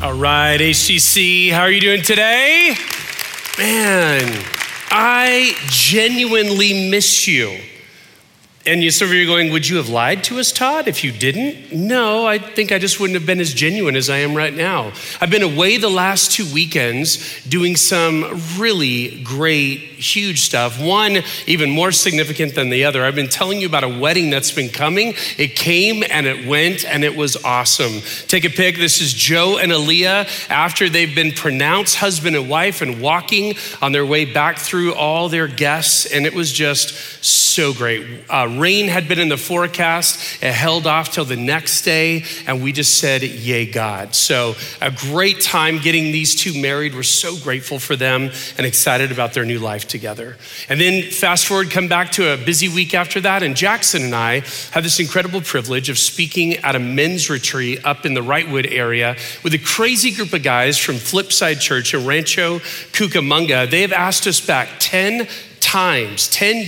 All right, HCC, how are you doing today? Man, I genuinely miss you. And you, some of you are going, would you have lied to us, Todd, if you didn't? No, I think I just wouldn't have been as genuine as I am right now. I've been away the last 2 weekends doing some really great, huge stuff. One, even more significant than the other. I've been telling you about a wedding that's been coming. It came and it went and it was awesome. Take a pic. This is Joe and Aaliyah after they've been pronounced husband and wife and walking on their way back through all their guests. And it was just so great. Rain had been in the forecast. It held off till the next day, and we just said, yay, God. So a great time getting these two married. We're so grateful for them and excited about their new life together. And then fast forward, come back to a busy week after that, and Jackson and I had this incredible privilege of speaking at a men's retreat up in the Wrightwood area with a crazy group of guys from Flipside Church in Rancho Cucamonga. They've asked us back 10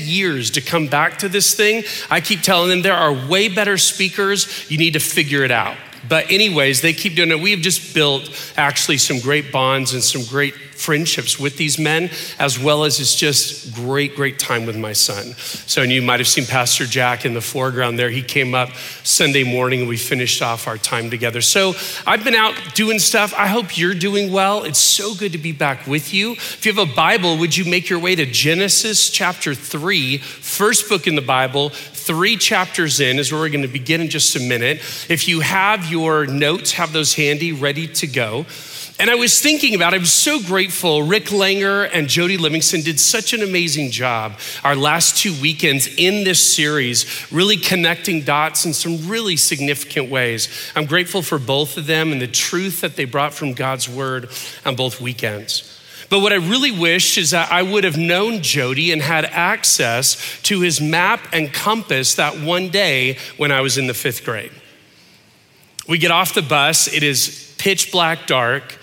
years to come back to this thing. I keep telling them there are way better speakers. You need to figure it out. But anyways, they keep doing it. We've just built actually some great bonds and some great friendships with these men, as well as it's just great time with my son. So, and you might've seen Pastor Jack in the foreground there. He came up Sunday morning and we finished off our time together. So I've been out doing stuff. I hope you're doing well. It's so good to be back with you. If you have a Bible, would you make your way to Genesis chapter 3, first book in the Bible, 3 chapters in is where we're going to begin in just a minute. If you have your notes, have those handy, ready to go. And I was thinking about, I was so grateful. Rick Langer and Jody Livingston did such an amazing job our last 2 weekends in this series, really connecting dots in some really significant ways. I'm grateful for both of them and the truth that they brought from God's word on both weekends. But what I really wish is that I would have known Jody and had access to his map and compass that one day when I was in the 5th grade. We get off the bus, it is pitch black dark,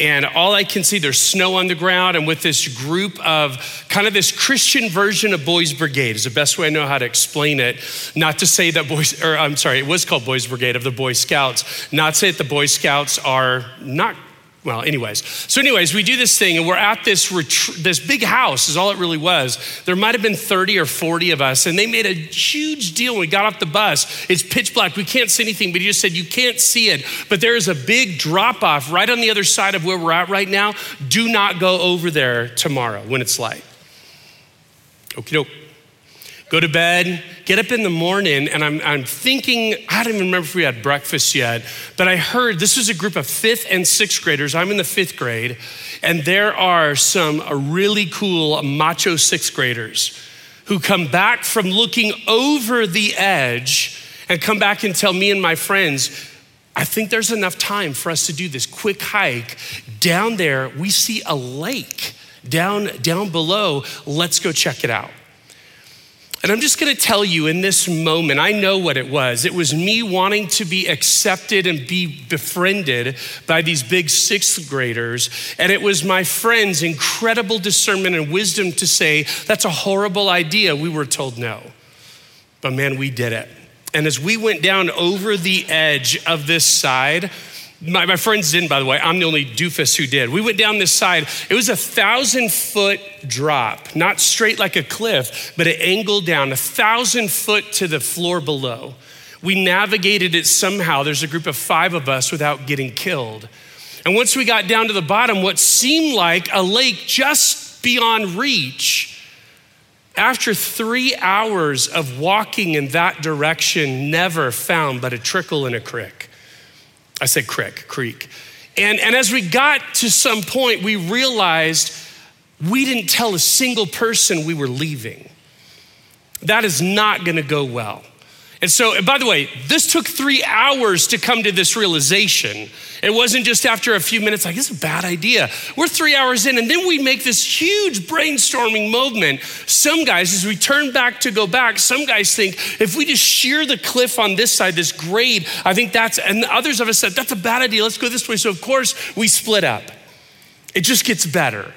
and all I can see, there's snow on the ground, and with this group of kind of this Christian version of Boys Brigade is the best way I know how to explain it. Not to say that it was called Boys Brigade of the Boy Scouts. Not to say that the Boy Scouts are not, well, anyways. So anyways, we do this thing and we're at this big house is all it really was. There might've been 30 or 40 of us, and they made a huge deal when we got off the bus. It's pitch black, we can't see anything, but he just said, you can't see it. But there is a big drop off right on the other side of where we're at right now. Do not go over there tomorrow when it's light. Okie doke. Go to bed, get up in the morning, and I'm thinking, I don't even remember if we had breakfast yet, but I heard this was a group of 5th and 6th graders. I'm in the 5th grade, and there are some really cool macho 6th graders who come back from looking over the edge and come back and tell me and my friends, I think there's enough time for us to do this quick hike. Down there, we see a lake down below. Let's go check it out. And I'm just gonna tell you in this moment, I know what it was. It was me wanting to be accepted and be befriended by these big 6th graders. And it was my friend's incredible discernment and wisdom to say, that's a horrible idea. We were told no, but man, we did it. And as we went down over the edge of this side, my friends didn't, by the way, I'm the only doofus who did. We went down this side. It was a 1,000-foot drop, not straight like a cliff, but it angled down 1,000 foot to the floor below. We navigated it somehow. There's a group of 5 of us without getting killed. And once we got down to the bottom, what seemed like a lake just beyond reach, after 3 hours of walking in that direction, never found but a trickle and a creek. I said creek. And as we got to some point, we realized we didn't tell a single person we were leaving. That is not gonna go well. And so, and by the way, this took 3 hours to come to this realization. It wasn't just after a few minutes, like, this is a bad idea. We're 3 hours in, and then we make this huge brainstorming movement. Some guys, as we turn back to go back, some guys think, if we just shear the cliff on this side, this grade, I think that's, and others of us said, that's a bad idea, let's go this way. So of course, we split up. It just gets better.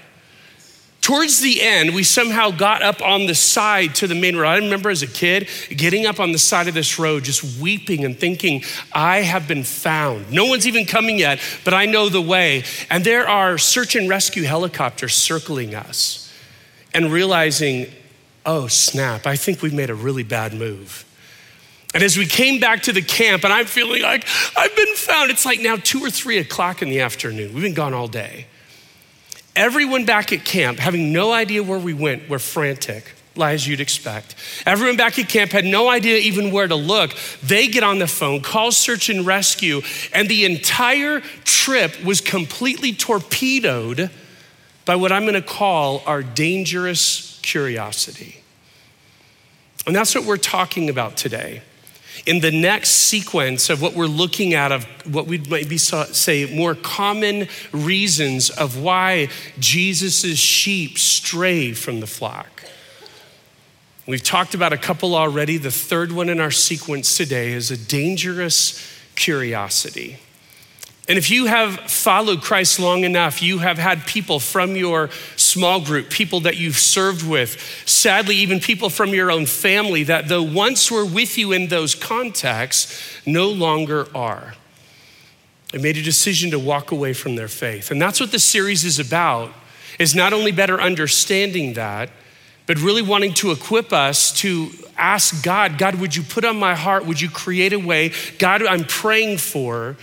Towards the end, we somehow got up on the side to the main road. I remember as a kid getting up on the side of this road, just weeping and thinking, I have been found. No one's even coming yet, but I know the way. And there are search and rescue helicopters circling us and realizing, oh snap, I think we've made a really bad move. And as we came back to the camp and I'm feeling like I've been found, it's like now 2 or 3 o'clock in the afternoon. We've been gone all day. Everyone back at camp, having no idea where we went, were frantic, as you'd expect. Everyone back at camp had no idea even where to look. They get on the phone, call search and rescue, and the entire trip was completely torpedoed by what I'm gonna call our dangerous curiosity. And that's what we're talking about today. In the next sequence of what we're looking at of what we might be say more common reasons of why Jesus's sheep stray from the flock. We've talked about a couple already. The third one in our sequence today is a dangerous curiosity. And if you have followed Christ long enough, you have had people from your small group, people that you've served with, sadly, even people from your own family that though once were with you in those contexts, no longer are. They made a decision to walk away from their faith. And that's what this series is about, is not only better understanding that, but really wanting to equip us to ask God, God, would you put on my heart? Would you create a way? God, I'm praying for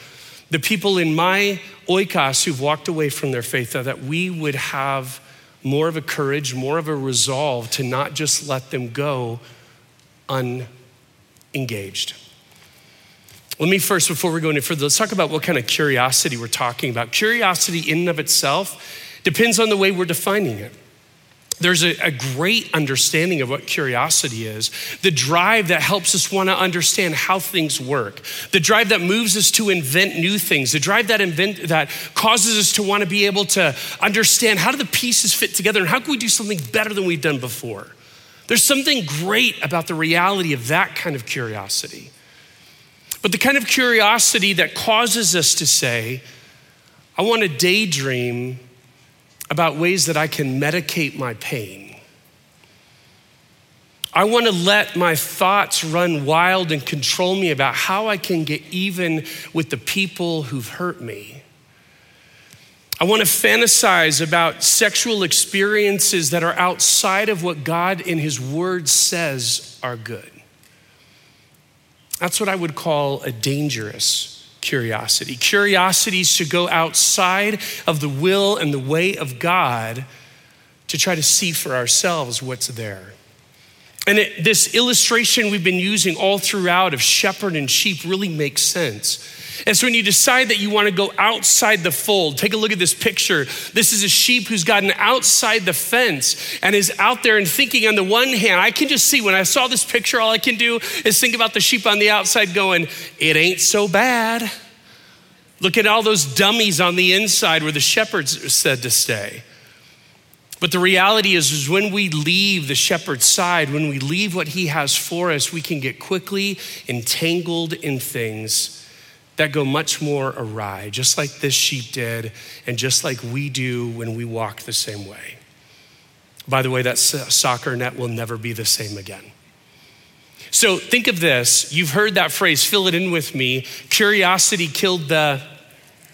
the people in my oikos who've walked away from their faith, that we would have more of a courage, more of a resolve to not just let them go unengaged. Let me first, before we go any further, let's talk about what kind of curiosity we're talking about. Curiosity in and of itself depends on the way we're defining it. There's a great understanding of what curiosity is, the drive that helps us want to understand how things work, the drive that moves us to invent new things, the drive that causes us to want to be able to understand how do the pieces fit together and how can we do something better than we've done before. There's something great about the reality of that kind of curiosity. But the kind of curiosity that causes us to say, I want to daydream about ways that I can medicate my pain. I want to let my thoughts run wild and control me about how I can get even with the people who've hurt me. I want to fantasize about sexual experiences that are outside of what God in His Word says are good. That's what I would call a dangerous curiosity. Curiosities to go outside of the will and the way of God to try to see for ourselves what's there. And this illustration we've been using all throughout of shepherd and sheep really makes sense. And so when you decide that you want to go outside the fold, take a look at this picture. This is a sheep who's gotten outside the fence and is out there and thinking on the one hand, I can just see when I saw this picture, all I can do is think about the sheep on the outside going, it ain't so bad. Look at all those dummies on the inside where the shepherd's said to stay. But the reality is when we leave the shepherd's side, when we leave what he has for us, we can get quickly entangled in things that go much more awry, just like this sheep did, and just like we do when we walk the same way. By the way, that soccer net will never be the same again. So think of this. You've heard that phrase, fill it in with me. Curiosity killed the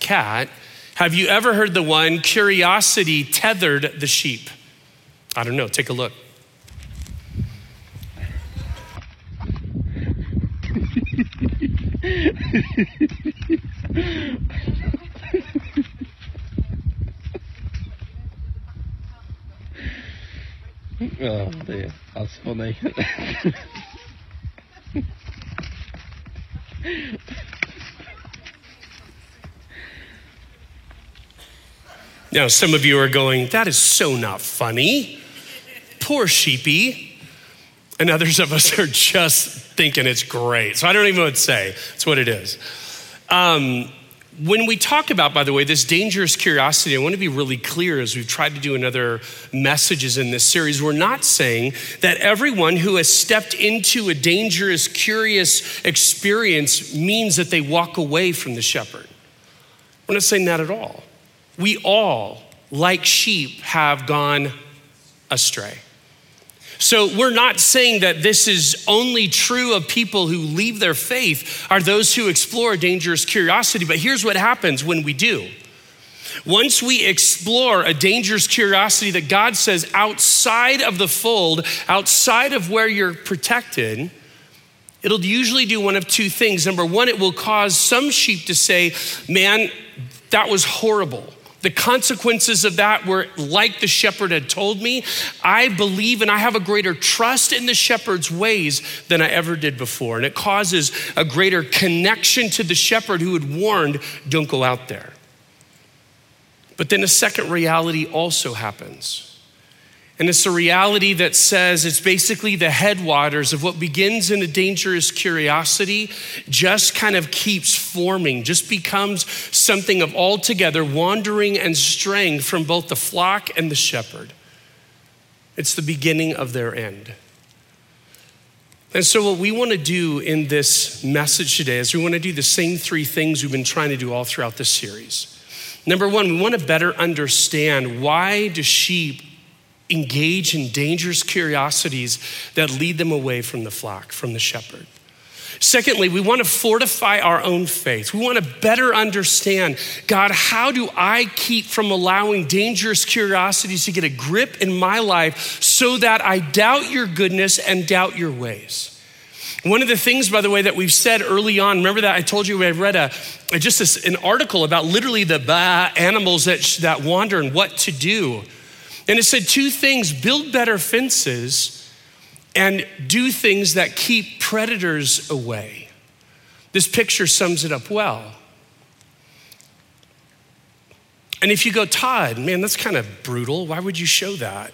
cat. Have you ever heard the one, curiosity tethered the sheep? I don't know, take a look. Oh dear, that's funny. Now, some of you are going, that is so not funny. Poor sheepy. And others of us are just thinking it's great. So I don't even know what to say. It's what it is. When we talk about, by the way, this dangerous curiosity, I want to be really clear as we've tried to do in other messages in this series, we're not saying that everyone who has stepped into a dangerous, curious experience means that they walk away from the shepherd. We're not saying that at all. We all, like sheep, have gone astray. So we're not saying that this is only true of people who leave their faith or those who explore dangerous curiosity, but here's what happens when we do. Once we explore a dangerous curiosity that God says outside of the fold, outside of where you're protected, it'll usually do one of two things. Number one, it will cause some sheep to say, man, that was horrible. The consequences of that were like the shepherd had told me. I believe and I have a greater trust in the shepherd's ways than I ever did before. And it causes a greater connection to the shepherd who had warned, don't go out there. But then a second reality also happens. And it's a reality that says it's basically the headwaters of what begins in a dangerous curiosity just kind of keeps forming, just becomes something of altogether wandering and straying from both the flock and the shepherd. It's the beginning of their end. And so what we want to do in this message today is we want to do the same three things we've been trying to do all throughout this series. Number one, we want to better understand why do sheep engage in dangerous curiosities that lead them away from the flock, from the shepherd. Secondly, we want to fortify our own faith. We want to better understand, God, how do I keep from allowing dangerous curiosities to get a grip in my life so that I doubt your goodness and doubt your ways? One of the things, by the way, that we've said early on, remember that I told you I read an article about literally the animals that wander and what to do. And it said two things: build better fences and do things that keep predators away. This picture sums it up well. And if you go, Todd, man, that's kind of brutal. Why would you show that?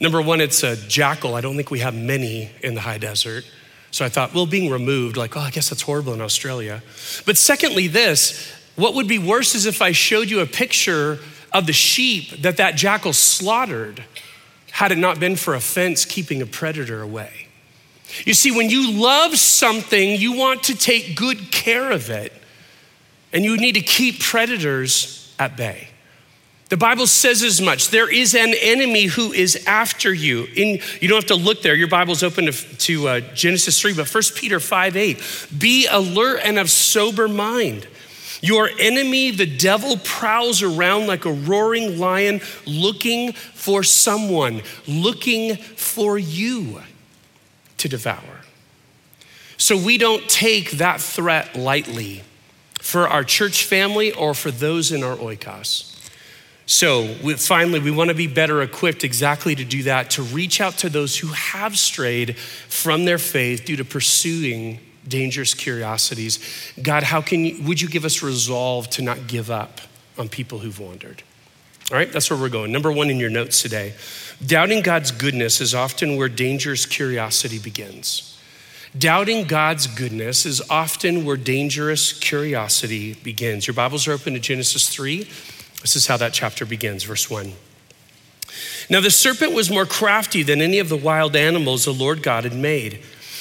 Number one, it's a jackal. I don't think we have many in the high desert. So I thought, well, being removed, like, oh, I guess that's horrible in Australia. But secondly, this, what would be worse is if I showed you a picture of the sheep that jackal slaughtered had it not been for a fence keeping a predator away. You see, when you love something, you want to take good care of it, and you need to keep predators at bay. The Bible says as much. There is an enemy who is after you. You don't have to look there. Your Bible's open to Genesis 3, but 1 Peter 5:8. Be alert and of sober mind. Your enemy, the devil, prowls around like a roaring lion looking for someone, looking for you to devour. So we don't take that threat lightly for our church family or for those in our oikos. So finally, we want to be better equipped exactly to do that, to reach out to those who have strayed from their faith due to pursuing dangerous curiosities. God, would you give us resolve to not give up on people who've wandered? All right, that's where we're going. Number one in your notes today. Doubting God's goodness is often where dangerous curiosity begins. Doubting God's goodness is often where dangerous curiosity begins. Your Bibles are open to Genesis 3. This is how that chapter begins, verse 1. Now the serpent was more crafty than any of the wild animals the Lord God had made.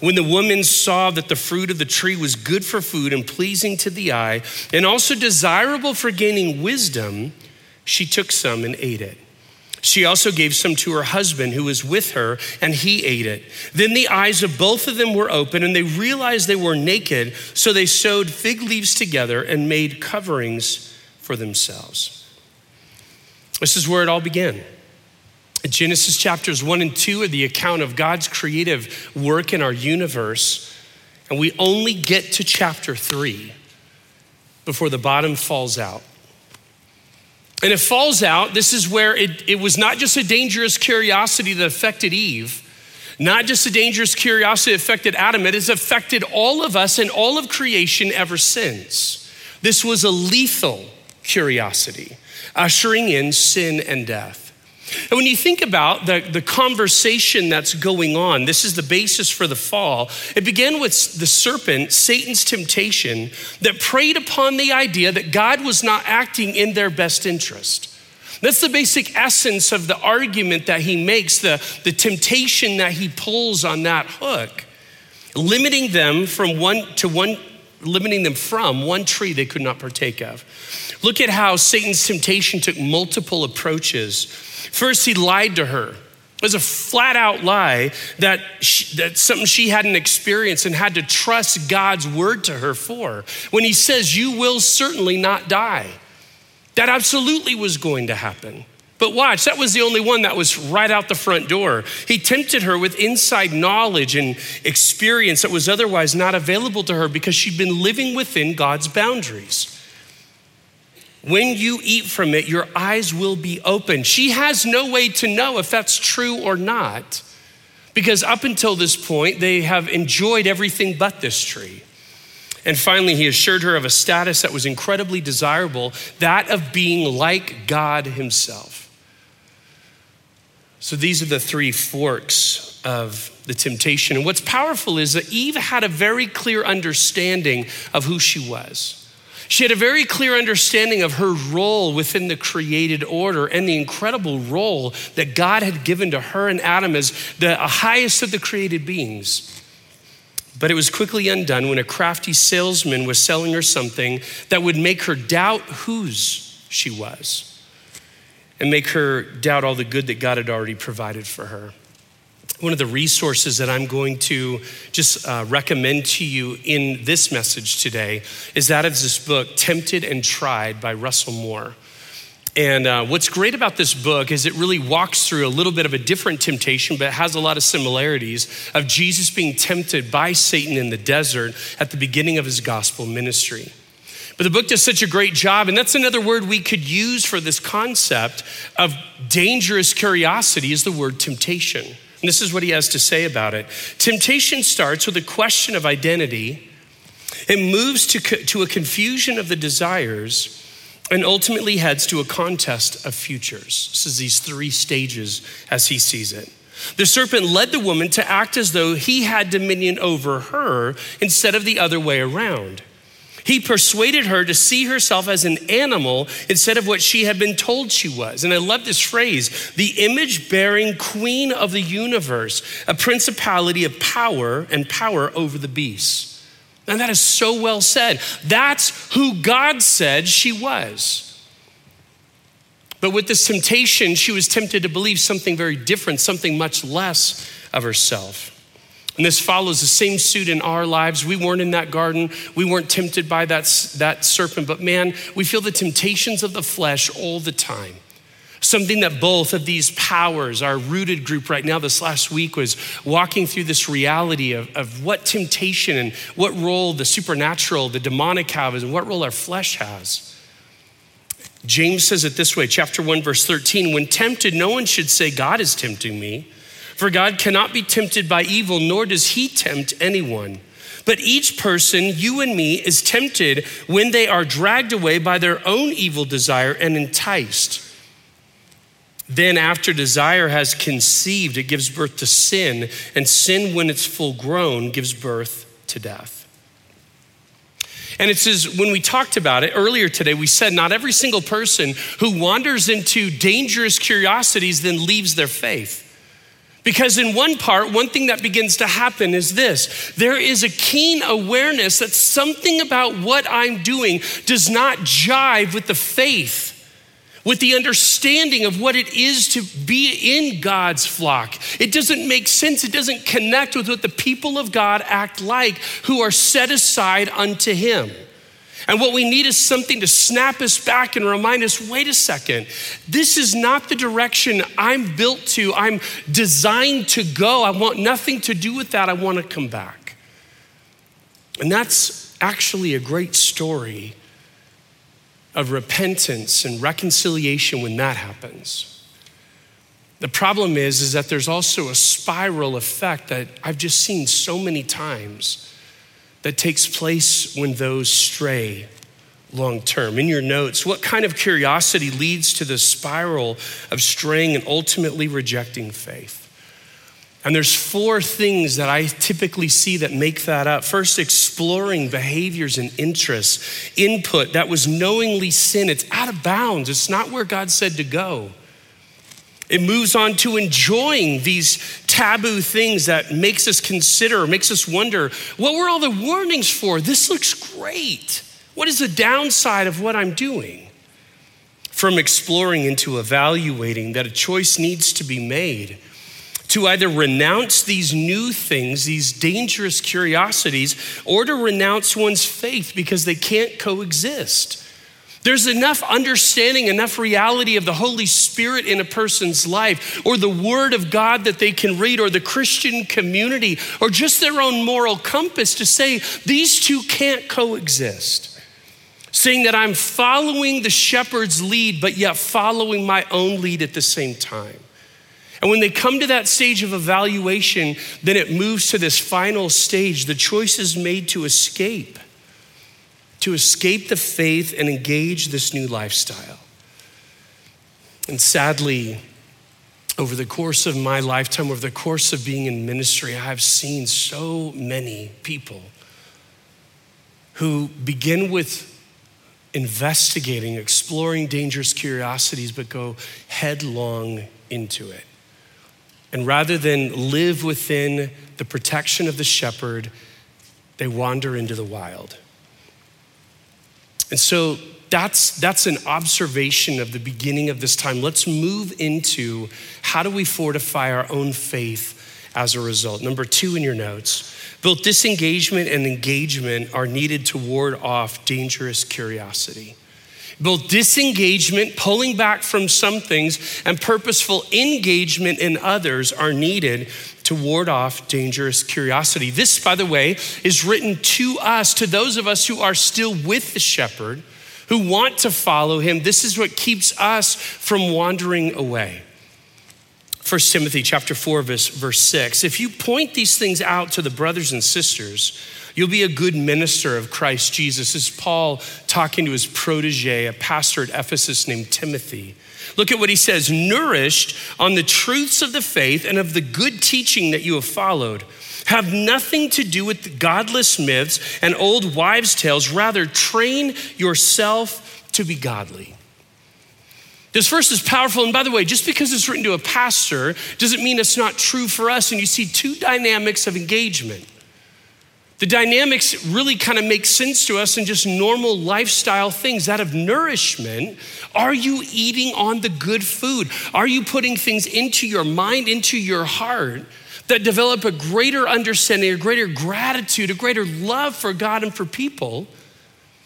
When the woman saw that the fruit of the tree was good for food and pleasing to the eye, and also desirable for gaining wisdom, she took some and ate it. She also gave some to her husband who was with her, and he ate it. Then the eyes of both of them were open, and they realized they were naked, so they sewed fig leaves together and made coverings for themselves. This is where it all began. Genesis chapters 1 and 2 are the account of God's creative work in our universe. And we only get to chapter 3 before the bottom falls out. And it falls out, this is where it was not just a dangerous curiosity that affected Eve, not just a dangerous curiosity that affected Adam, it has affected all of us and all of creation ever since. This was a lethal curiosity, ushering in sin and death. And when you think about the conversation that's going on, this is the basis for the fall. It began with the serpent, Satan's temptation, that preyed upon the idea that God was not acting in their best interest. That's the basic essence of the argument that he makes, the temptation that he pulls on that hook, limiting them from one tree they could not partake of. Look at how Satan's temptation took multiple approaches. First, he lied to her. It was a flat out lie that something she hadn't experienced and had to trust God's word to her for. When he says, you will certainly not die. That absolutely was going to happen. But watch, that was the only one that was right out the front door. He tempted her with inside knowledge and experience that was otherwise not available to her because she'd been living within God's boundaries. When you eat from it, your eyes will be open. She has no way to know if that's true or not, because up until this point, they have enjoyed everything but this tree. And finally, he assured her of a status that was incredibly desirable, that of being like God himself. So these are the three forks of the temptation. And what's powerful is that Eve had a very clear understanding of who she was. She had a very clear understanding of her role within the created order and the incredible role that God had given to her and Adam as the highest of the created beings. But it was quickly undone when a crafty salesman was selling her something that would make her doubt whose she was, and make her doubt all the good that God had already provided for her. One of the resources that I'm going to just recommend to you in this message today is that of this book, Tempted and Tried by Russell Moore. And what's great about this book is it really walks through a little bit of a different temptation, but it has a lot of similarities of Jesus being tempted by Satan in the desert at the beginning of his gospel ministry. But the book does such a great job, and that's another word we could use for this concept of dangerous curiosity is the word temptation. And this is what he has to say about it. Temptation starts with a question of identity. It moves to a confusion of the desires and ultimately heads to a contest of futures. This is these three stages as he sees it. The serpent led the woman to act as though he had dominion over her instead of the other way around. He persuaded her to see herself as an animal instead of what she had been told she was. And I love this phrase, the image-bearing queen of the universe, a principality of power and power over the beast. And that is so well said. That's who God said she was. But with this temptation, she was tempted to believe something very different, something much less of herself. And this follows the same suit in our lives. We weren't in that garden. We weren't tempted by that serpent. But man, we feel the temptations of the flesh all the time. Something that both of these powers, our rooted group right now, this last week was walking through this reality of what temptation and what role the supernatural, the demonic has and what role our flesh has. James says it this way, chapter 1, verse 13, when tempted, no one should say, God is tempting me. For God cannot be tempted by evil, nor does he tempt anyone. But each person, you and me, is tempted when they are dragged away by their own evil desire and enticed. Then after desire has conceived, it gives birth to sin, and sin, when it's full grown, gives birth to death. And it says, when we talked about it earlier today, we said not every single person who wanders into dangerous curiosities then leaves their faith. Because in one part, one thing that begins to happen is this. There is a keen awareness that something about what I'm doing does not jive with the faith, with the understanding of what it is to be in God's flock. It doesn't make sense. It doesn't connect with what the people of God act like who are set aside unto him. And what we need is something to snap us back and remind us, wait a second, this is not the direction I'm built to, I'm designed to go. I want nothing to do with that. I want to come back. And that's actually a great story of repentance and reconciliation when that happens. The problem is that there's also a spiral effect that I've just seen so many times that takes place when those stray long term. In your notes, what kind of curiosity leads to the spiral of straying and ultimately rejecting faith? And there's four things that I typically see that make that up. First, exploring behaviors and interests. Input that was knowingly sin. It's out of bounds. It's not where God said to go. It moves on to enjoying these taboo things that makes us consider, makes us wonder, what were all the warnings for? This looks great. What is the downside of what I'm doing? From exploring into evaluating that a choice needs to be made to either renounce these new things, these dangerous curiosities, or to renounce one's faith because they can't coexist. There's enough understanding, enough reality of the Holy Spirit in a person's life, or the Word of God that they can read, or the Christian community, or just their own moral compass to say, these two can't coexist. Saying that I'm following the shepherd's lead, but yet following my own lead at the same time. And when they come to that stage of evaluation, then it moves to this final stage, the choice is made to escape the faith and engage this new lifestyle. And sadly, over the course of my lifetime, over the course of being in ministry, I've seen so many people who begin with investigating, exploring dangerous curiosities, but go headlong into it. And rather than live within the protection of the shepherd, they wander into the wild. And so that's an observation of the beginning of this time. Let's move into how do we fortify our own faith as a result. Number two in your notes, both disengagement and engagement are needed to ward off dangerous curiosity. Both disengagement, pulling back from some things, and purposeful engagement in others are needed to ward off dangerous curiosity. This, by the way, is written to us, to those of us who are still with the shepherd, who want to follow him. This is what keeps us from wandering away. 1 Timothy chapter 4, verse 6. If you point these things out to the brothers and sisters, you'll be a good minister of Christ Jesus. This is Paul talking to his protege, a pastor at Ephesus named Timothy. Look at what he says, nourished on the truths of the faith and of the good teaching that you have followed. Have nothing to do with the godless myths and old wives' tales. Rather, train yourself to be godly. This verse is powerful. And by the way, just because it's written to a pastor doesn't mean it's not true for us. And you see two dynamics of engagement. The dynamics really kind of make sense to us in just normal lifestyle things. That of nourishment, are you eating on the good food? Are you putting things into your mind, into your heart that develop a greater understanding, a greater gratitude, a greater love for God and for people?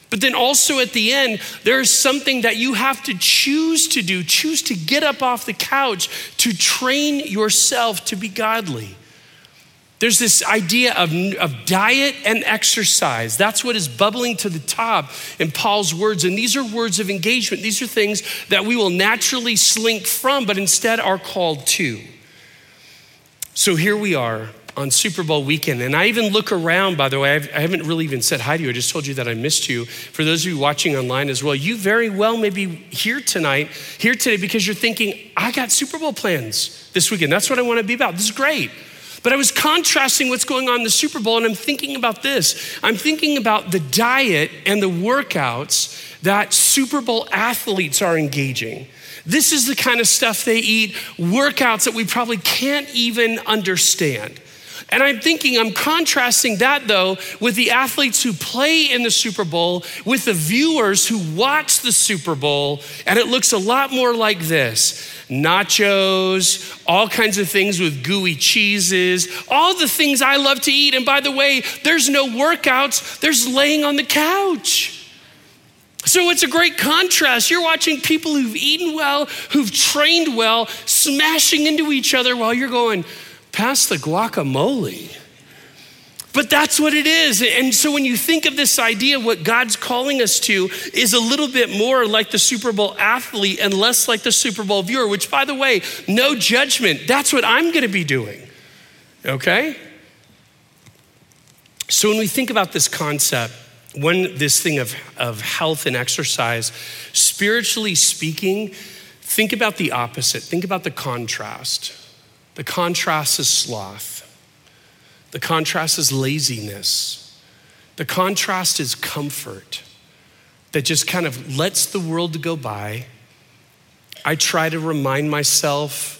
But then also at the end, there's something that you have to choose to do, choose to get up off the couch to train yourself to be godly. There's this idea of diet and exercise. That's what is bubbling to the top in Paul's words. And these are words of engagement. These are things that we will naturally slink from, but instead are called to. So here we are on Super Bowl weekend. And I even look around, by the way, I haven't really even said hi to you. I just told you that I missed you. For those of you watching online as well, you very well may be here today because you're thinking, I got Super Bowl plans this weekend. That's what I want to be about. This is great. But I was contrasting what's going on in the Super Bowl, and I'm thinking about this. I'm thinking about the diet and the workouts that Super Bowl athletes are engaging. This is the kind of stuff they eat, workouts that we probably can't even understand. And I'm contrasting that though with the athletes who play in the Super Bowl, with the viewers who watch the Super Bowl, and it looks a lot more like this. Nachos, all kinds of things with gooey cheeses, all the things I love to eat. And by the way, there's no workouts, there's laying on the couch. So it's a great contrast. You're watching people who've eaten well, who've trained well, smashing into each other while you're going, pass the guacamole. But that's what it is. And so when you think of this idea, what God's calling us to is a little bit more like the Super Bowl athlete and less like the Super Bowl viewer, which by the way, no judgment. That's what I'm going to be doing. Okay? So when we think about this concept, One, this thing of health and exercise, spiritually speaking, think about the opposite. Think about the contrast. The contrast is sloth. The contrast is laziness. The contrast is comfort that just kind of lets the world go by. I try to remind myself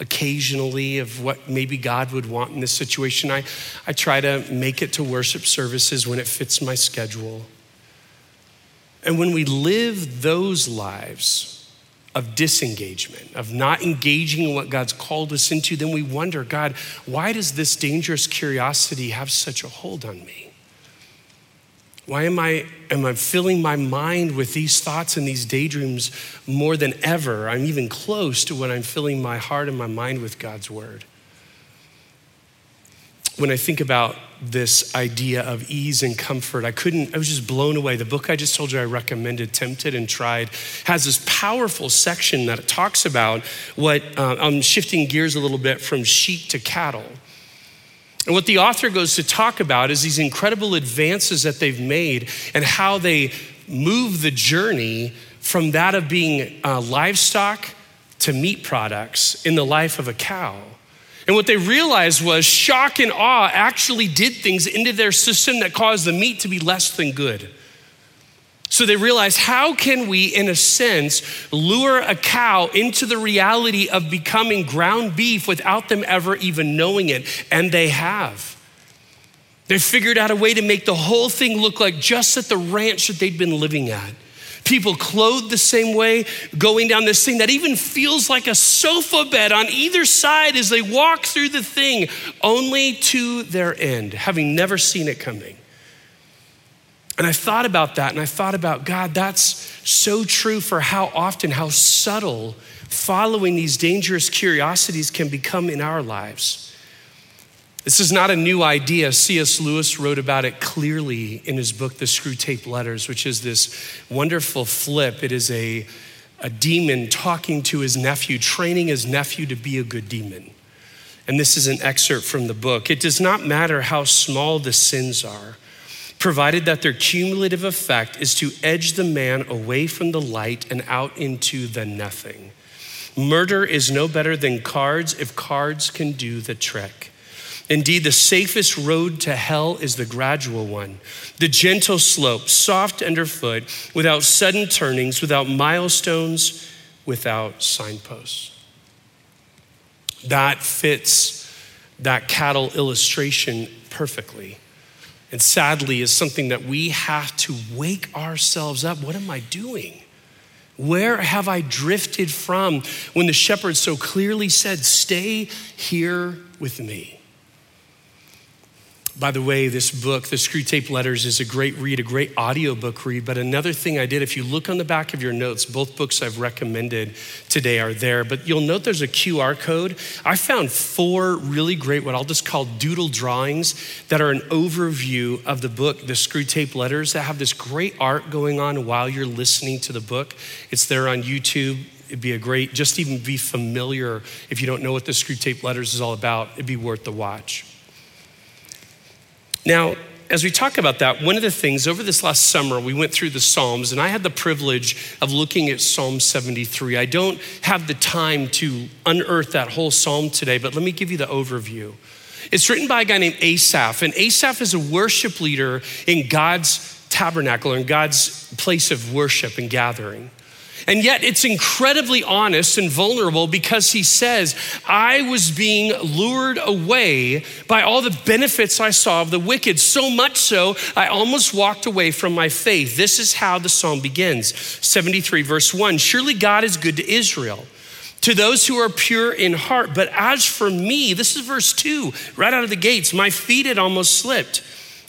occasionally of what maybe God would want in this situation. I try to make it to worship services when it fits my schedule. And when we live those lives of disengagement, of not engaging in what God's called us into, then we wonder, God, why does this dangerous curiosity have such a hold on me? Why am I filling my mind with these thoughts and these daydreams more than ever? I'm even close to when I'm filling my heart and my mind with God's word. When I think about this idea of ease and comfort, I was just blown away. The book I just told you I recommended, Tempted and Tried, has this powerful section that it talks about what, I'm shifting gears a little bit from sheep to cattle. And what the author goes to talk about is these incredible advances that they've made and how they move the journey from that of being livestock to meat products in the life of a cow. And what they realized was shock and awe actually did things into their system that caused the meat to be less than good. So they realized, how can we, in a sense, lure a cow into the reality of becoming ground beef without them ever even knowing it? And they have. They figured out a way to make the whole thing look like just at the ranch that they'd been living at. People clothed the same way, going down this thing that even feels like a sofa bed on either side as they walk through the thing, only to their end, having never seen it coming. And I thought about that, and I thought about, God, that's so true for how often, how subtle following these dangerous curiosities can become in our lives. This is not a new idea. C.S. Lewis wrote about it clearly in his book, The Screwtape Letters, which is this wonderful flip. It is a demon talking to his nephew, training his nephew to be a good demon. And this is an excerpt from the book. It does not matter how small the sins are, provided that their cumulative effect is to edge the man away from the light and out into the nothing. Murder is no better than cards if cards can do the trick. Indeed, the safest road to hell is the gradual one, the gentle slope, soft underfoot, without sudden turnings, without milestones, without signposts. That fits that cattle illustration perfectly. And sadly is something that we have to wake ourselves up. What am I doing? Where have I drifted from when the shepherd so clearly said, stay here with me? By the way, this book, The Screwtape Letters, is a great read, a great audiobook read. But another thing I did, if you look on the back of your notes, both books I've recommended today are there. But you'll note there's a QR code. I found 4 really great, what I'll just call doodle drawings, that are an overview of the book, The Screwtape Letters, that have this great art going on while you're listening to the book. It's there on YouTube. It'd be a great, just even be familiar. If you don't know what The Screwtape Letters is all about, it'd be worth the watch. Now, as we talk about that, one of the things, over this last summer, we went through the Psalms, and I had the privilege of looking at Psalm 73. I don't have the time to unearth that whole Psalm today, but let me give you the overview. It's written by a guy named Asaph, and Asaph is a worship leader in God's tabernacle, in God's place of worship and gathering. And yet it's incredibly honest and vulnerable because he says, I was being lured away by all the benefits I saw of the wicked, so much so I almost walked away from my faith. This is how the psalm begins, 73 verse 1. Surely God is good to Israel, to those who are pure in heart. But as for me, this is verse 2, right out of the gates, my feet had almost slipped.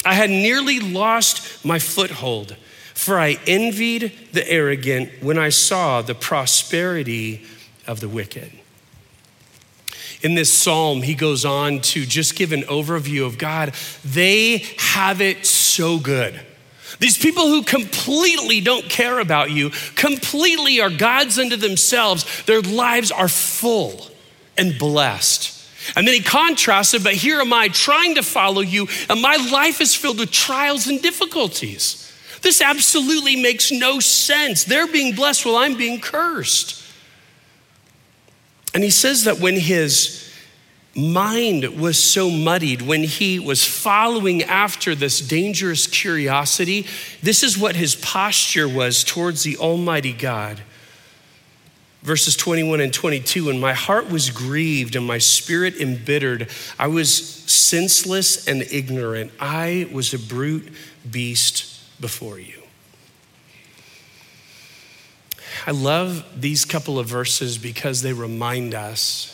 I had nearly lost my foothold. For I envied the arrogant when I saw the prosperity of the wicked. In this psalm, he goes on to just give an overview of God. They have it so good. These people who completely don't care about you, completely are gods unto themselves. Their lives are full and blessed. And then he contrasts it, but here am I trying to follow you, and my life is filled with trials and difficulties. This absolutely makes no sense. They're being blessed while I'm being cursed. And he says that when his mind was so muddied, when he was following after this dangerous curiosity, this is what his posture was towards the Almighty God. Verses 21 and 22, and my heart was grieved and my spirit embittered. I was senseless and ignorant. I was a brute beast before you. I love these couple of verses because they remind us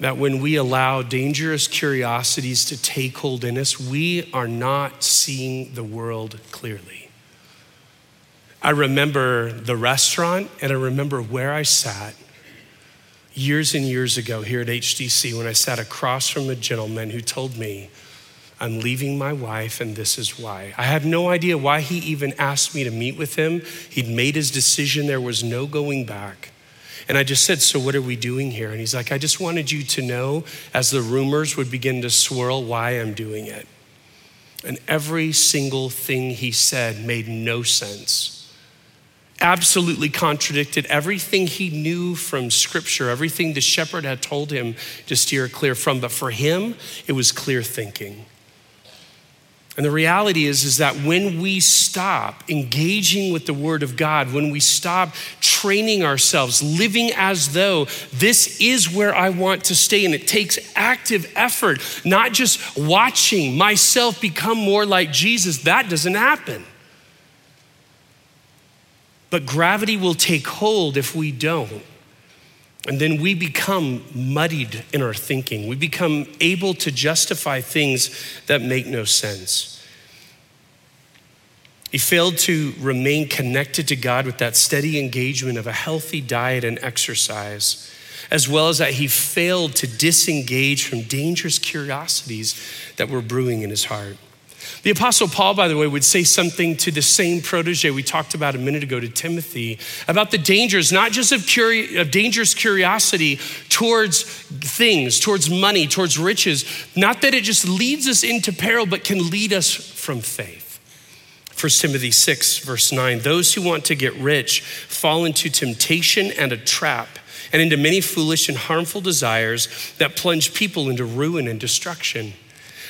that when we allow dangerous curiosities to take hold in us, we are not seeing the world clearly. I remember the restaurant and I remember where I sat years and years ago here at HDC when I sat across from a gentleman who told me, I'm leaving my wife and this is why. I had no idea why he even asked me to meet with him. He'd made his decision, there was no going back. And I just said, so what are we doing here? And he's like, I just wanted you to know as the rumors would begin to swirl why I'm doing it. And every single thing he said made no sense. Absolutely contradicted everything he knew from scripture, everything the shepherd had told him to steer clear from. But for him, it was clear thinking. And the reality is that when we stop engaging with the Word of God, when we stop training ourselves, living as though this is where I want to stay, and it takes active effort, not just watching myself become more like Jesus, that doesn't happen. But gravity will take hold if we don't. And then we become muddied in our thinking. We become able to justify things that make no sense. He failed to remain connected to God with that steady engagement of a healthy diet and exercise, as well as that he failed to disengage from dangerous curiosities that were brewing in his heart. The Apostle Paul, by the way, would say something to the same protege we talked about a minute ago to Timothy about the dangers, not just of dangerous curiosity towards things, towards money, towards riches. Not that it just leads us into peril, but can lead us from faith. 1 Timothy 6, verse 9, those who want to get rich fall into temptation and a trap and into many foolish and harmful desires that plunge people into ruin and destruction.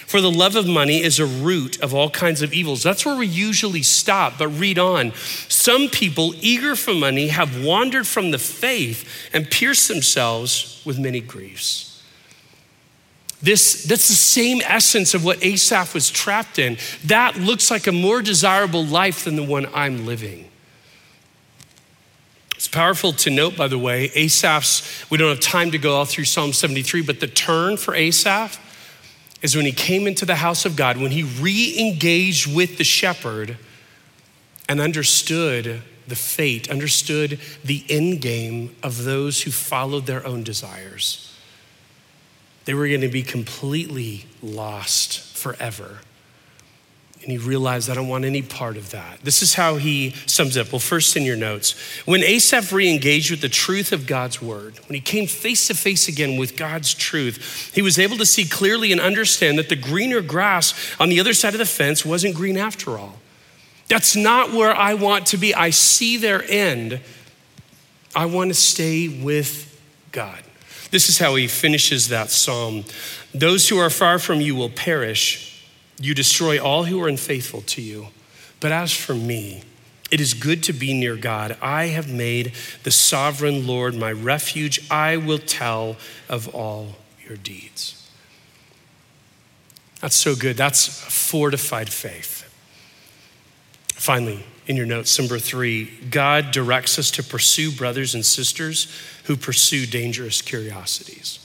For the love of money is a root of all kinds of evils. That's where we usually stop, but read on. Some people eager for money have wandered from the faith and pierced themselves with many griefs. That's the same essence of what Asaph was trapped in. That looks like a more desirable life than the one I'm living. It's powerful to note, by the way, we don't have time to go all through Psalm 73, but the turn for Asaph is when he came into the house of God, when he re-engaged with the shepherd and understood the fate, understood the end game of those who followed their own desires. They were going to be completely lost forever. And he realized, I don't want any part of that. This is how he sums up. Well, first in your notes, when Asaph re-engaged with the truth of God's word, when he came face to face again with God's truth, he was able to see clearly and understand that the greener grass on the other side of the fence wasn't green after all. That's not where I want to be. I see their end. I want to stay with God. This is how he finishes that psalm. Those who are far from you will perish. You destroy all who are unfaithful to you. But as for me, it is good to be near God. I have made the sovereign Lord my refuge. I will tell of all your deeds. That's so good. That's fortified faith. Finally, in your notes, number 3, God directs us to pursue brothers and sisters who pursue dangerous curiosities.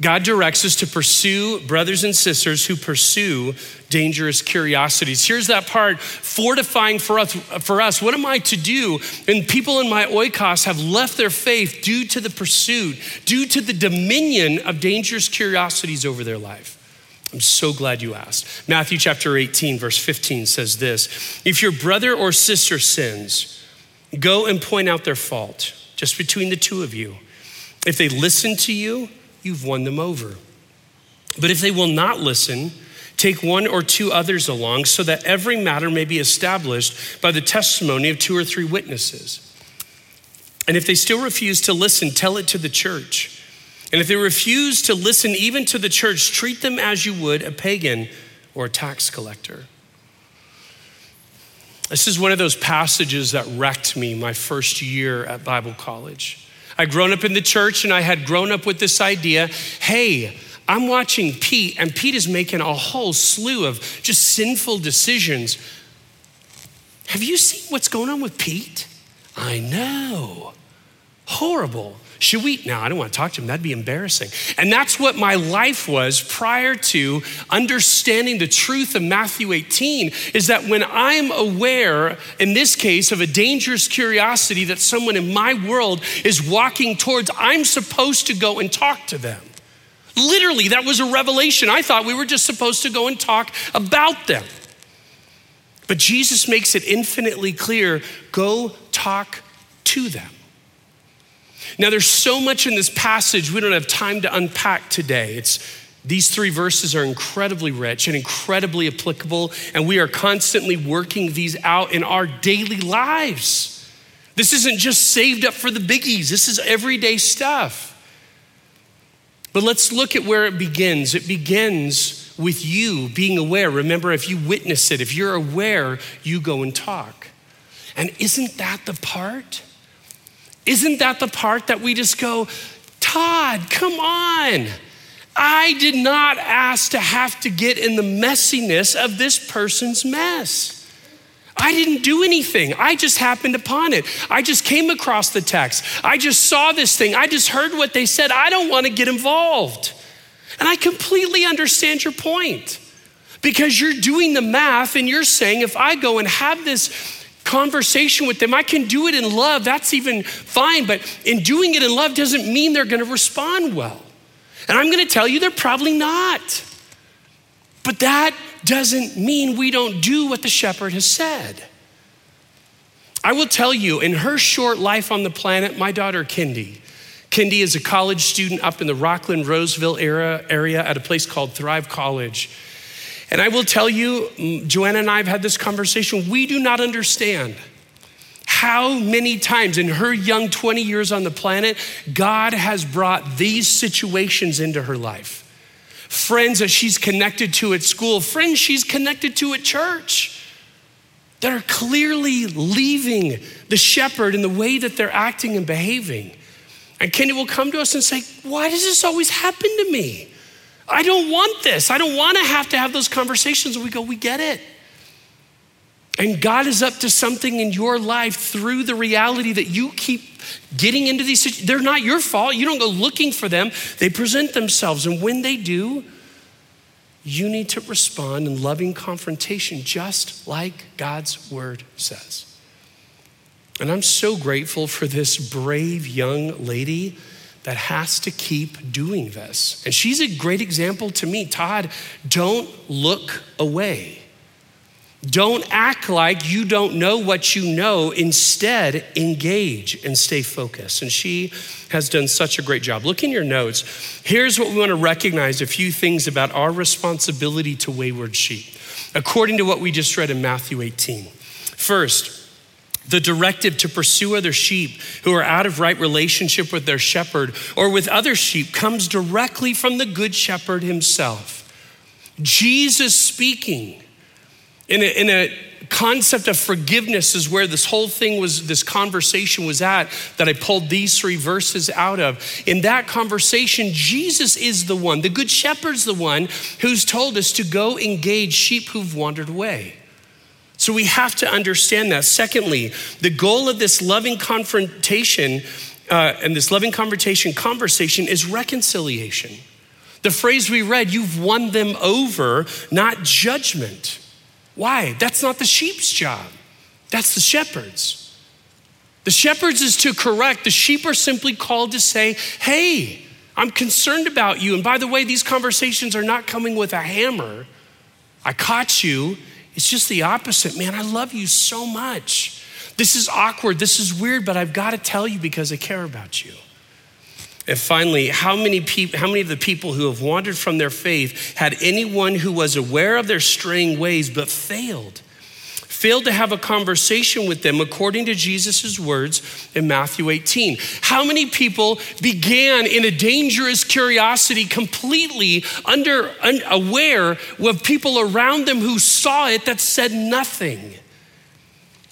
God directs us to pursue brothers and sisters who pursue dangerous curiosities. Here's that part fortifying for us. What am I to do? And people in my oikos have left their faith due to the pursuit, due to the dominion of dangerous curiosities over their life. I'm so glad you asked. Matthew chapter 18, verse 15 says this, if your brother or sister sins, go and point out their fault, just between the two of you. If they listen to you, you've won them over. But if they will not listen, Take one or two others along so that every matter may be established by the testimony of two or three witnesses. And if they still refuse to listen, tell it to the church. And if they refuse to listen even to the church, treat them as you would a pagan or a tax collector. This is one of those passages that wrecked me my first year at Bible college. I'd grown up in the church and I had grown up with this idea, hey, I'm watching Pete and Pete is making a whole slew of just sinful decisions. Have you seen what's going on with Pete? I know, horrible. Should we? No, I don't want to talk to him. That'd be embarrassing. And that's what my life was prior to understanding the truth of Matthew 18, is that when I'm aware, in this case, of a dangerous curiosity that someone in my world is walking towards, I'm supposed to go and talk to them. Literally, that was a revelation. I thought we were just supposed to go and talk about them. But Jesus makes it infinitely clear, go talk to them. Now, there's so much in this passage we don't have time to unpack today. These three verses are incredibly rich and incredibly applicable, and we are constantly working these out in our daily lives. This isn't just saved up for the biggies. This is everyday stuff. But let's look at where it begins. It begins with you being aware. Remember, if you witness it, if you're aware, you go and talk. And isn't that the part? Isn't that the part that we just go, Todd, come on. I did not ask to have to get in the messiness of this person's mess. I didn't do anything. I just happened upon it. I just came across the text. I just saw this thing. I just heard what they said. I don't want to get involved. And I completely understand your point, because you're doing the math and you're saying, if I go and have this conversation with them, I can do it in love, that's even fine, but in doing it in love doesn't mean they're gonna respond well. And I'm gonna tell you, they're probably not. But that doesn't mean we don't do what the shepherd has said. I will tell you, in her short life on the planet, my daughter Kendi is a college student up in the Rockland Roseville area at a place called Thrive College. And I will tell you, Joanna and I have had this conversation. We do not understand how many times in her young 20 years on the planet, God has brought these situations into her life. Friends that she's connected to at school, friends she's connected to at church, that are clearly leaving the shepherd in the way that they're acting and behaving. And Kendi will come to us and say, why does this always happen to me? I don't want this. I don't want to have those conversations. And we go, we get it. And God is up to something in your life through the reality that you keep getting into these situations. They're not your fault. You don't go looking for them. They present themselves. And when they do, you need to respond in loving confrontation, just like God's word says. And I'm so grateful for this brave young lady that has to keep doing this. And she's a great example to me. Todd, don't look away. Don't act like you don't know what you know. Instead, engage and stay focused. And she has done such a great job. Look in your notes. Here's what we want to recognize, a few things about our responsibility to wayward sheep, according to what we just read in Matthew 18. First, the directive to pursue other sheep who are out of right relationship with their shepherd or with other sheep comes directly from the good shepherd himself. Jesus speaking in a concept of forgiveness is where this whole thing was, this conversation was at, that I pulled these three verses out of. In that conversation, Jesus is the one, the good shepherd's the one who's told us to go engage sheep who've wandered away. So we have to understand that. Secondly, the goal of this loving confrontation conversation is reconciliation. The phrase we read, you've won them over, not judgment. Why? That's not the sheep's job. That's the shepherd's. The shepherd's is to correct. The sheep are simply called to say, hey, I'm concerned about you. And by the way, these conversations are not coming with a hammer. I caught you. It's just the opposite. Man, I love you so much. This is awkward. This is weird, but I've got to tell you because I care about you. And finally, how many of the people who have wandered from their faith had anyone who was aware of their straying ways but failed to have a conversation with them according to Jesus' words in Matthew 18? How many people began in a dangerous curiosity, completely unaware of people around them who saw it that said nothing?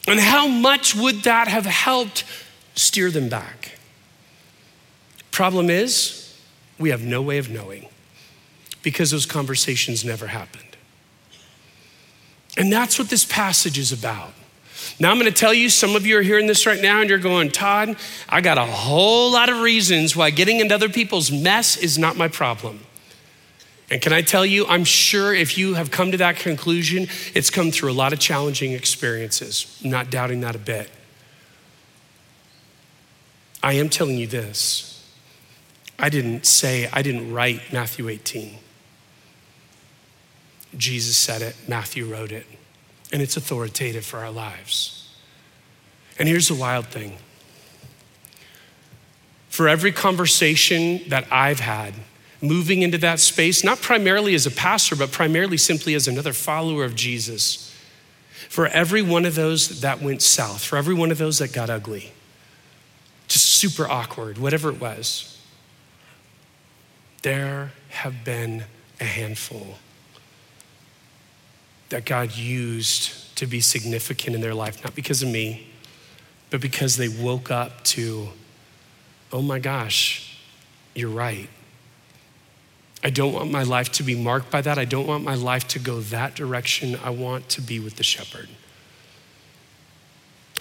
And how much would that have helped steer them back? Problem is, we have no way of knowing because those conversations never happened. And that's what this passage is about. Now I'm gonna tell you, some of you are hearing this right now and you're going, Todd, I got a whole lot of reasons why getting into other people's mess is not my problem. And can I tell you, I'm sure if you have come to that conclusion, it's come through a lot of challenging experiences. I'm not doubting that a bit. I am telling you this. I didn't write Matthew 18. Jesus said it, Matthew wrote it, and it's authoritative for our lives. And here's the wild thing. For every conversation that I've had, moving into that space, not primarily as a pastor, but primarily simply as another follower of Jesus, for every one of those that went south, for every one of those that got ugly, just super awkward, whatever it was, there have been a handful that God used to be significant in their life, not because of me, but because they woke up to, oh my gosh, you're right. I don't want my life to be marked by that. I don't want my life to go that direction. I want to be with the shepherd.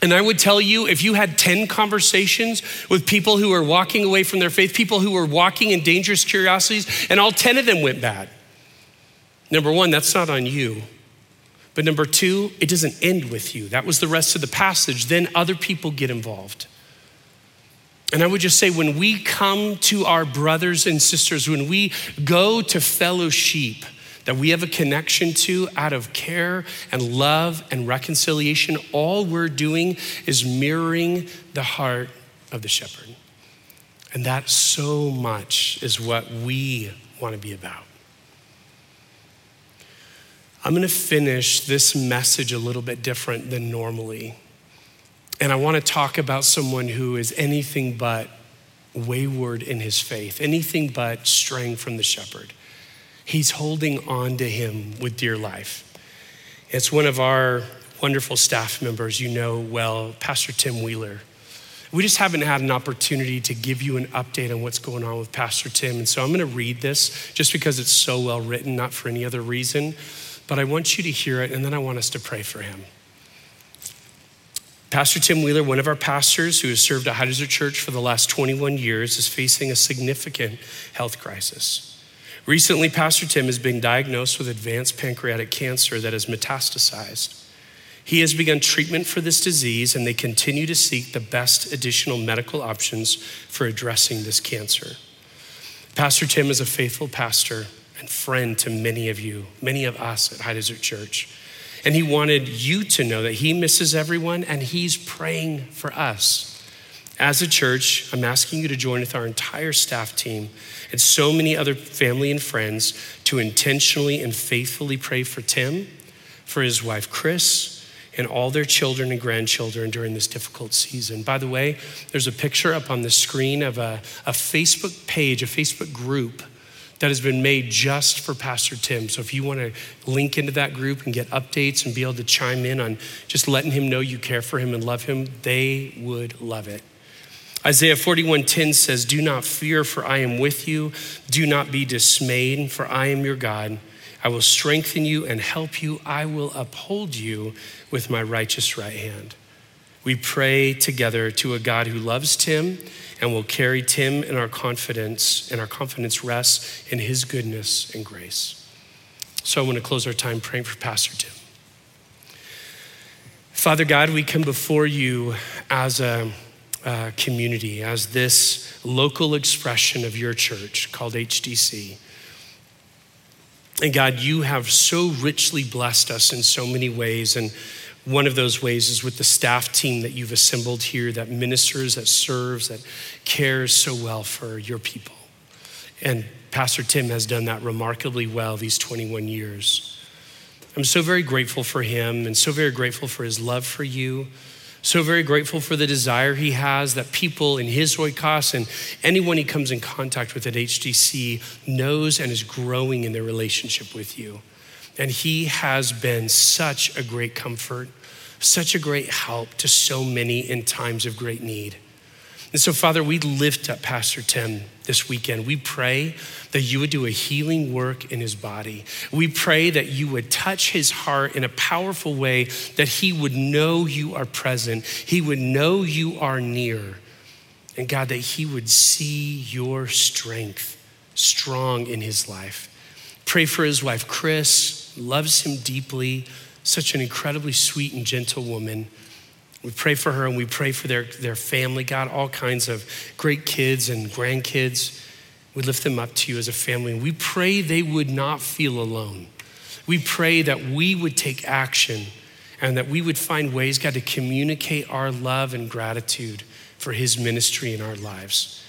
And I would tell you, if you had 10 conversations with people who were walking away from their faith, people who were walking in dangerous curiosities, and all 10 of them went bad. Number one, that's not on you. But number two, it doesn't end with you. That was the rest of the passage. Then other people get involved. And I would just say, when we come to our brothers and sisters, when we go to fellow sheep that we have a connection to out of care and love and reconciliation, all we're doing is mirroring the heart of the shepherd. And that so much is what we want to be about. I'm gonna finish this message a little bit different than normally. And I wanna talk about someone who is anything but wayward in his faith, anything but straying from the shepherd. He's holding on to him with dear life. It's one of our wonderful staff members you know well, Pastor Tim Wheeler. We just haven't had an opportunity to give you an update on what's going on with Pastor Tim. And so I'm gonna read this just because it's so well written, not for any other reason. But I want you to hear it, and then I want us to pray for him. Pastor Tim Wheeler, one of our pastors who has served at High Desert Church for the last 21 years, is facing a significant health crisis. Recently, Pastor Tim has been diagnosed with advanced pancreatic cancer that has metastasized. He has begun treatment for this disease, and they continue to seek the best additional medical options for addressing this cancer. Pastor Tim is a faithful pastor and friend to many of you, many of us at High Desert Church. And he wanted you to know that he misses everyone and he's praying for us. As a church, I'm asking you to join with our entire staff team and so many other family and friends to intentionally and faithfully pray for Tim, for his wife, Chris, and all their children and grandchildren during this difficult season. By the way, there's a picture up on the screen of a Facebook page, a Facebook group that has been made just for Pastor Tim. So if you wanna link into that group and get updates and be able to chime in on just letting him know you care for him and love him, they would love it. Isaiah 41:10 says, "Do not fear, for I am with you. Do not be dismayed, for I am your God. I will strengthen you and help you. I will uphold you with my righteous right hand." We pray together to a God who loves Tim and will carry Tim in our confidence, and our confidence rests in his goodness and grace. So I want to close our time praying for Pastor Tim. Father God, we come before you as a community, as this local expression of your church called HDC. And God, you have so richly blessed us in so many ways, and One of those ways is with the staff team that you've assembled here that ministers, that serves, that cares so well for your people. And Pastor Tim has done that remarkably well these 21 years. I'm so very grateful for him and so very grateful for his love for you. So very grateful for the desire he has that people in his oikos and anyone he comes in contact with at HDC knows and is growing in their relationship with you. And he has been such a great comfort, such a great help to so many in times of great need. And so, Father, we lift up Pastor Tim this weekend. We pray that you would do a healing work in his body. We pray that you would touch his heart in a powerful way, that he would know you are present. He would know you are near. And God, that he would see your strength strong in his life. Pray for his wife, Chris, loves him deeply, such an incredibly sweet and gentle woman. We pray for her and we pray for their family, God, all kinds of great kids and grandkids. We lift them up to you as a family. And we pray they would not feel alone. We pray that we would take action and that we would find ways, God, to communicate our love and gratitude for his ministry in our lives.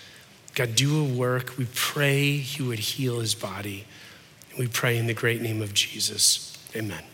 God, do a work. We pray you would heal his body. And we pray in the great name of Jesus. Amen.